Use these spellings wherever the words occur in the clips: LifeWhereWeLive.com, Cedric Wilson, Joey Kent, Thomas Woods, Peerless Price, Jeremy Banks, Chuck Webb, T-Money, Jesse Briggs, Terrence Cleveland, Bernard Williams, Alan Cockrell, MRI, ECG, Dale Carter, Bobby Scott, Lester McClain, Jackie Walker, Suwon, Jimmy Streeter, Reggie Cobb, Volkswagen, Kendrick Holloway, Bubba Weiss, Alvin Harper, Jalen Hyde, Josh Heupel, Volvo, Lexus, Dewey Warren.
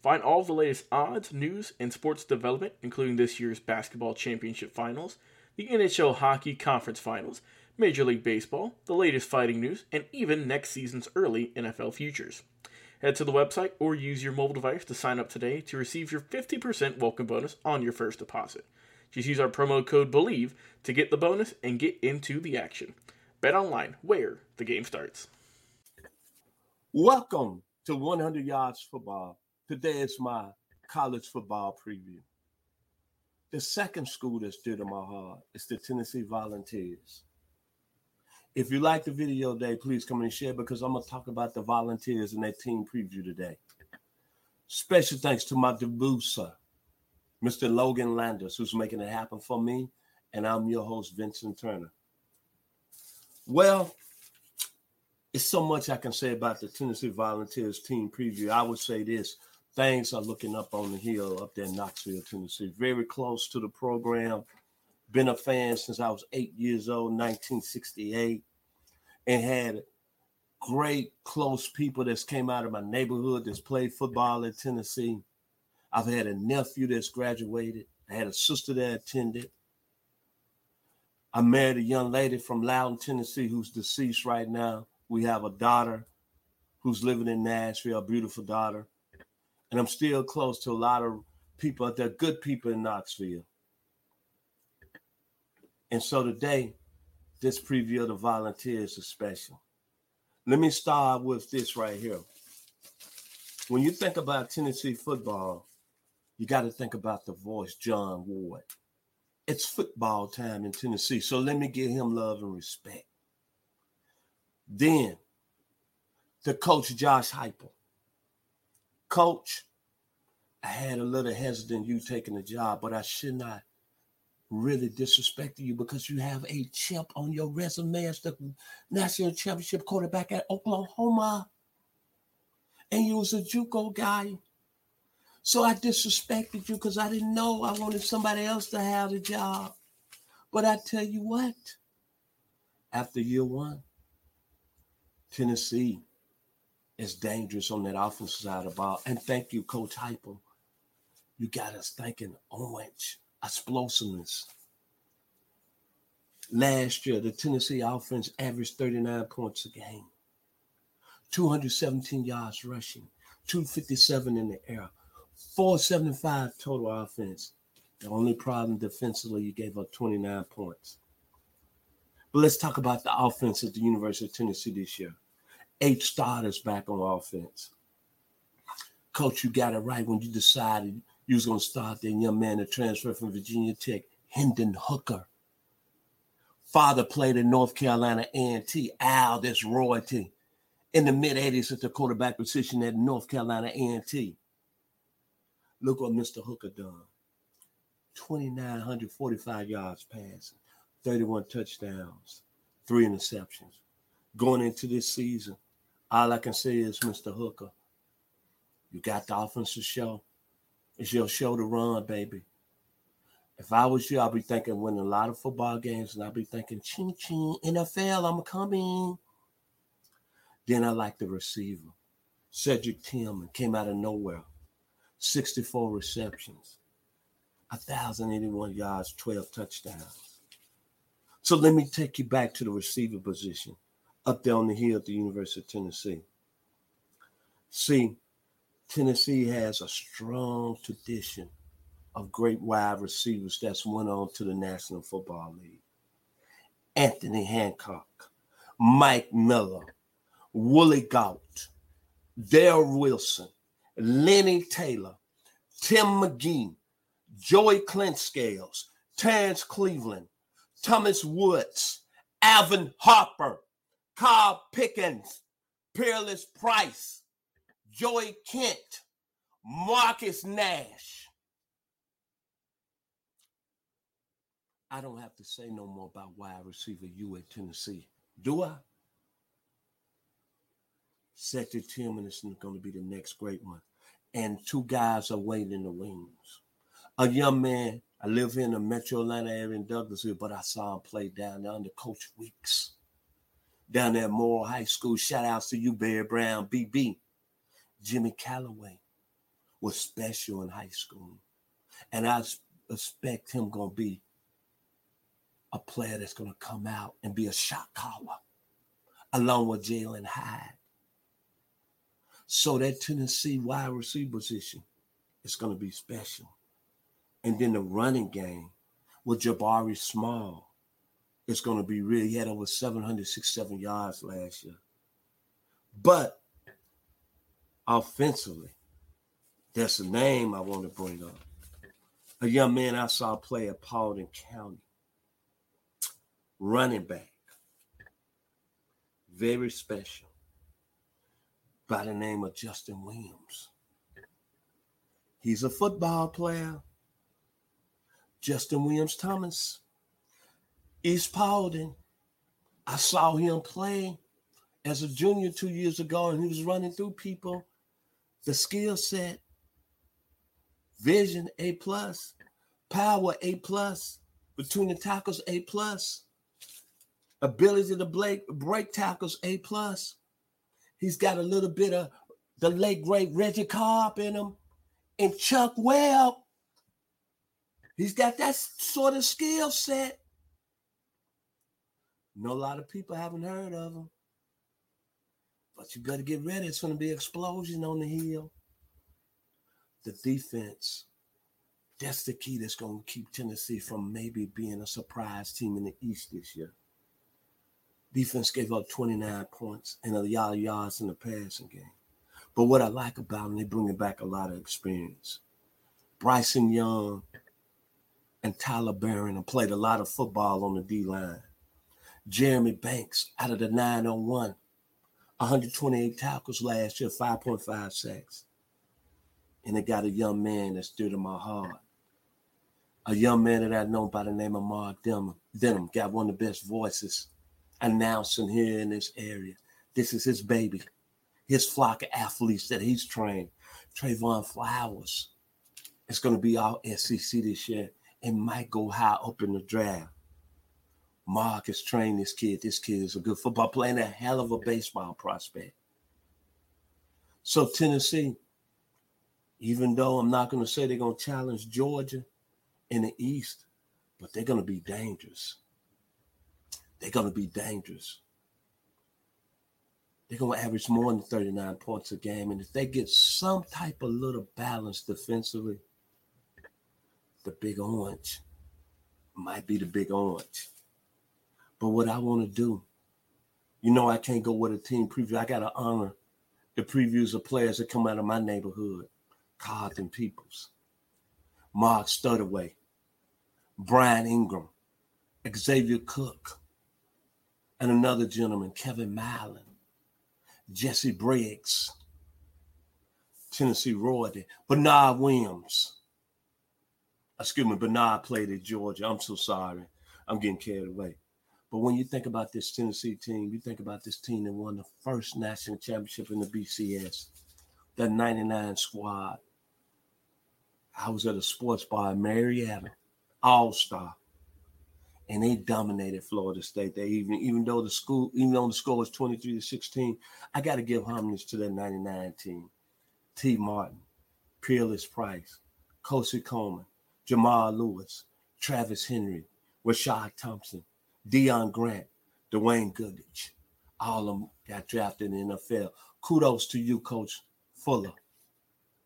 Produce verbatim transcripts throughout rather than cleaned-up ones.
Find all the latest odds, news, and sports development, including this year's basketball championship finals, the N H L hockey conference finals, Major League Baseball, the latest fighting news, and even next season's early N F L futures. Head to the website or use your mobile device to sign up today to receive your fifty percent welcome bonus on your first deposit. Just use our promo code BELIEVE to get the bonus and get into the action. BetOnline, where the game starts. Welcome to one hundred yards Football. Today is my college football preview. The second school that's dear to my heart is the Tennessee Volunteers. If you like the video today, please come and share, because I'm going to talk about the Volunteers and their team preview today. Special thanks to my producer, Mister Logan Landers, who's making it happen for me, and I'm your host, Vincent Turner. Well, it's so much I can say about the Tennessee Volunteers team preview. I would say this. Things are looking up on the hill up there in Knoxville, Tennessee. Very close to the program. Been a fan since I was eight years old, nineteen sixty-eight. And had great, close people that's came out of my neighborhood that's played football in Tennessee. I've had a nephew that's graduated. I had a sister that attended. I married a young lady from Loudoun, Tennessee, who's deceased right now. We have a daughter who's living in Nashville, a beautiful daughter. And I'm still close to a lot of people out there, good people in Knoxville. And so today, this preview of the Volunteers is special. Let me start with this right here. When you think about Tennessee football, you got to think about the voice, John Ward. It's football time in Tennessee, so let me give him love and respect. Then, the coach, Josh Heupel. Coach, I had a little hesitant you taking the job, but I should not really disrespect you because you have a champ on your resume as the national championship quarterback at Oklahoma. And you was a JUCO guy. So I disrespected you because I didn't know. I wanted somebody else to have the job. But I tell you what, after year one, Tennessee is dangerous on that offensive side of the ball. And thank you, Coach Heupel. You got us thinking orange, explosiveness. Last year, the Tennessee offense averaged thirty-nine points a game, two hundred seventeen yards rushing, two hundred fifty-seven in the air, four hundred seventy-five total offense. The only problem defensively, you gave up twenty-nine points. But let's talk about the offense at the University of Tennessee this year. Eight starters back on offense. Coach, you got it right when you decided you was going to start that young man that transferred from Virginia Tech, Hendon Hooker. Father played in North Carolina A and T. Al, that's royalty. In the mid-eighties at the quarterback position at North Carolina A and T. Look what Mister Hooker done. two thousand nine hundred forty-five yards passing, thirty-one touchdowns, three interceptions. Going into this season, all I can say is, Mister Hooker, you got the offense to show. It's your show to run, baby. If I was you, I'd be thinking winning a lot of football games, and I'd be thinking, ching, ching, N F L, I'm coming. Then I like the receiver. Cedric Tillman came out of nowhere. sixty-four receptions. one thousand eighty-one yards, twelve touchdowns. So let me take you back to the receiver position up there on the hill at the University of Tennessee. See, Tennessee has a strong tradition of great wide receivers that's went on to the National Football League. Anthony Hancock, Mike Miller, Willie Gault, Darrell Wilson, Lenny Taylor, Tim McGee, Joey Clinscales, Terrence Cleveland, Thomas Woods, Alvin Harper, Carl Pickens, Peerless Price, Joey Kent, Marcus Nash. I don't have to say no more about wide receiver you at Tennessee, do I? Cedric Tillman is going to be the next great one. And two guys are waiting in the wings. A young man, I live here in the metro Atlanta area in Douglasville, but I saw him play down there under Coach Weeks. Down there at Morrill High School, shout outs to you, Bear Brown, B B. Jimmy Calloway was special in high school. And I expect him going to be a player that's going to come out and be a shot caller, along with Jalen Hyde. So that Tennessee wide receiver position is going to be special. And then the running game with Jabari Small is going to be really, he had over seven hundred sixty-seven yards last year. But offensively, that's the name I want to bring up. A young man I saw play at Paulding County. Running back, very special, by the name of Justin Williams. He's a football player. Justin Williams-Thomas, East Paulding. I saw him play as a junior two years ago, and he was running through people. The skill set, vision, A+, power, A+, between the tackles, A+, ability to break, break tackles, A+. He's got a little bit of the late, great Reggie Cobb in him. And Chuck Webb, he's got that sort of skill set. Know a lot of people haven't heard of him. But you got to get ready. It's going to be an explosion on the hill. The defense, that's the key that's going to keep Tennessee from maybe being a surprise team in the East this year. Defense gave up twenty-nine points and a lot of yards in the passing game. But what I like about them, they're bringing back a lot of experience. Bryson Young and Tyler Barron have played a lot of football on the D-line. Jeremy Banks, out of the nine oh one, one hundred twenty-eight tackles last year, five point five sacks. And they got a young man that's dear to my heart. A young man that I know by the name of Mark Denham. Denham got one of the best voices announcing here in this area. This is his baby, his flock of athletes that he's trained. Trayvon Flowers is going to be all S E C this year and might go high up in the draft. Mark has trained this kid. This kid is a good football player and a hell of a baseball prospect. So Tennessee, even though I'm not going to say they're going to challenge Georgia in the East, but they're going to be dangerous. They're going to be dangerous. They're going to average more than thirty-nine points a game. And if they get some type of little balance defensively, the big orange might be the big orange. But what I want to do, you know I can't go with a team preview. I got to honor the previews of players that come out of my neighborhood, Carlton Peoples, Mark Studaway, Brian Ingram, Xavier Cook, and another gentleman, Kevin Milan, Jesse Briggs, Tennessee royalty, Bernard Williams. Excuse me, Bernard played at Georgia. I'm so sorry. I'm getting carried away. But when you think about this Tennessee team, you think about this team that won the first national championship in the B C S, that ninety-nine squad. I was at a sports bar in Marietta, All-Star. And they dominated Florida State. They even, even though the school, even though the score was twenty-three to sixteen, I got to give homage to that ninety-nine team. T. Martin, Peerless Price, Kosi Coleman, Jamal Lewis, Travis Henry, Rashad Thompson, Deion Grant, Dwayne Goodrich. All of them got drafted in the N F L. Kudos to you, Coach Fuller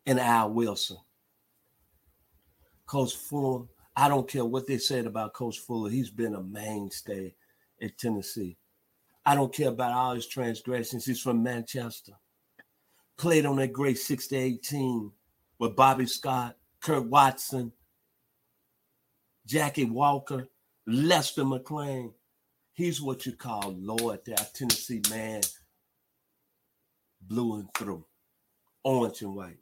and Al Wilson. Coach Fuller, I don't care what they said about Coach Fuller. He's been a mainstay at Tennessee. I don't care about all his transgressions. He's from Manchester. Played on that great six to eight team with Bobby Scott, Kurt Watson, Jackie Walker, Lester McClain. He's what you call loyalty. Our Tennessee man, blue and through, orange and white.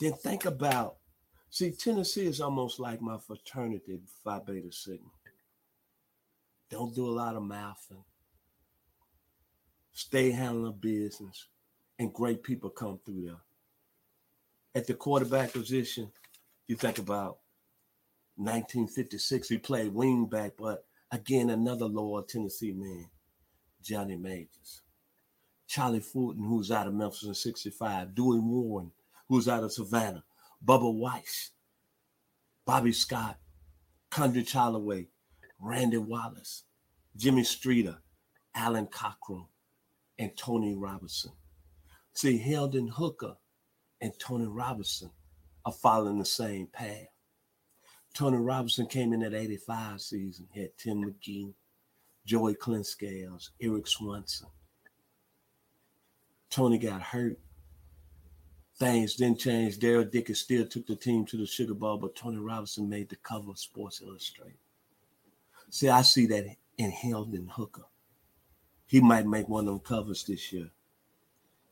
Then think about, see, Tennessee is almost like my fraternity, Phi Beta Sigma. Don't do a lot of mouthing. Stay handling business, and great people come through there. At the quarterback position, you think about nineteen fifty-six, he played wingback, but again, another loyal Tennessee man, Johnny Majors. Charlie Fulton, who's out of Memphis in sixty-five. Dewey Warren, who's out of Savannah. Bubba Weiss, Bobby Scott, Kendrick Holloway, Randy Wallace, Jimmy Streeter, Alan Cockrell, and Tony Robinson. See, Hendon Hooker and Tony Robinson are following the same path. Tony Robinson came in at eighty-five season. He had Tim McGee, Joey Clinscales, Eric Swanson. Tony got hurt. Things didn't change. Daryl Dickus still took the team to the Sugar Bowl, but Tony Robinson made the cover of Sports Illustrated. See, I see that in Hendon Hooker. He might make one of them covers this year.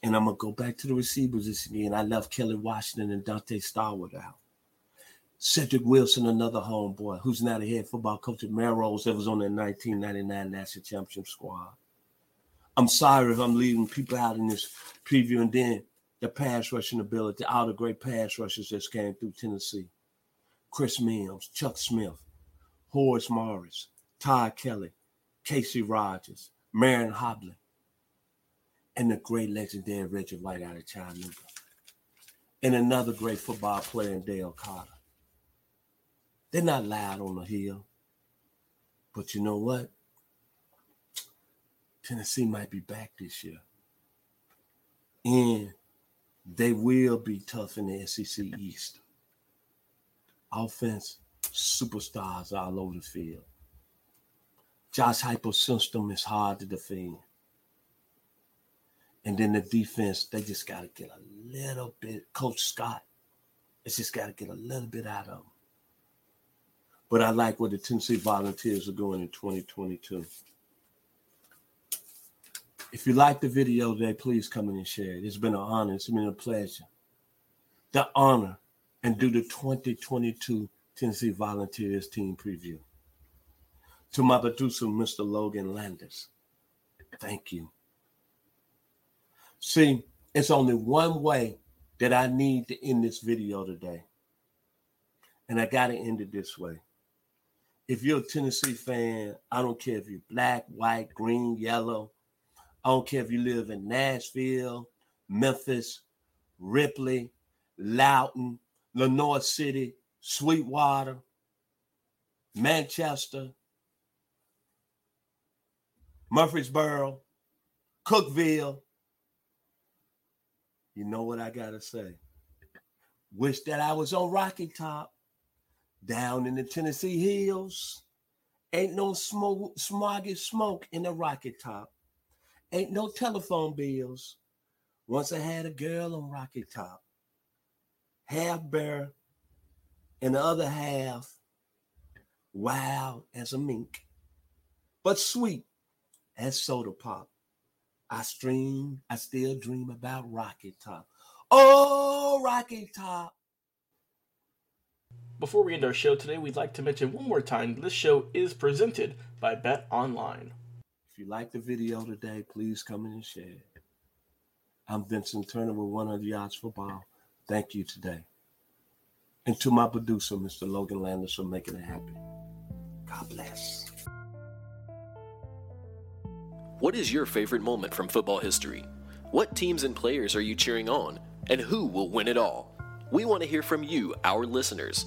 And I'm going to go back to the receivers this again. I left Kelly Washington and Dante Starwood out. Cedric Wilson, another homeboy, who's now the head football coach at Melrose that was on the nineteen ninety-nine National Championship squad. I'm sorry if I'm leaving people out in this preview. And then the pass rushing ability, all the great pass rushers that came through Tennessee. Chris Mims, Chuck Smith, Horace Morris, Todd Kelly, Casey Rogers, Marion Hoblin, and the great legendary Reggie White out of Chattanooga. And another great football player in Dale Carter. They're not loud on the hill. But you know what? Tennessee might be back this year. And they will be tough in the S E C East. Offense, superstars all over the field. Josh Heupel's system is hard to defend. And then the defense, they just got to get a little bit. Coach Scott, it's just got to get a little bit out of them. But I like where the Tennessee Volunteers are going in twenty twenty-two. If you like the video today, please come in and share it. It's been an honor. It's been a pleasure. The honor and do the twenty twenty-two Tennessee Volunteers team preview. To my producer, Mister Logan Landis, thank you. See, it's only one way that I need to end this video today. And I got to end it this way. If you're a Tennessee fan, I don't care if you're black, white, green, yellow. I don't care if you live in Nashville, Memphis, Ripley, Loudoun, Lenoir City, Sweetwater, Manchester, Murfreesboro, Cookville. You know what I got to say. Wish that I was on Rocky Top, down in the Tennessee hills. Ain't no smoke, smoggy smoke in the Rocky Top. Ain't no telephone bills. Once I had a girl on Rocky Top, half bear and the other half wild as a mink, but sweet as soda pop. I stream, I still dream about Rocky Top. Oh, Rocky Top. Before we end our show today, we'd like to mention one more time, this show is presented by BetOnline. If you like the video today, please come in and share it. I'm Vincent Turner with one hundred Yards Football. Thank you today. And to my producer, Mister Logan Landis, for making it happen. God bless. What is your favorite moment from football history? What teams and players are you cheering on? And who will win it all? We want to hear from you, our listeners.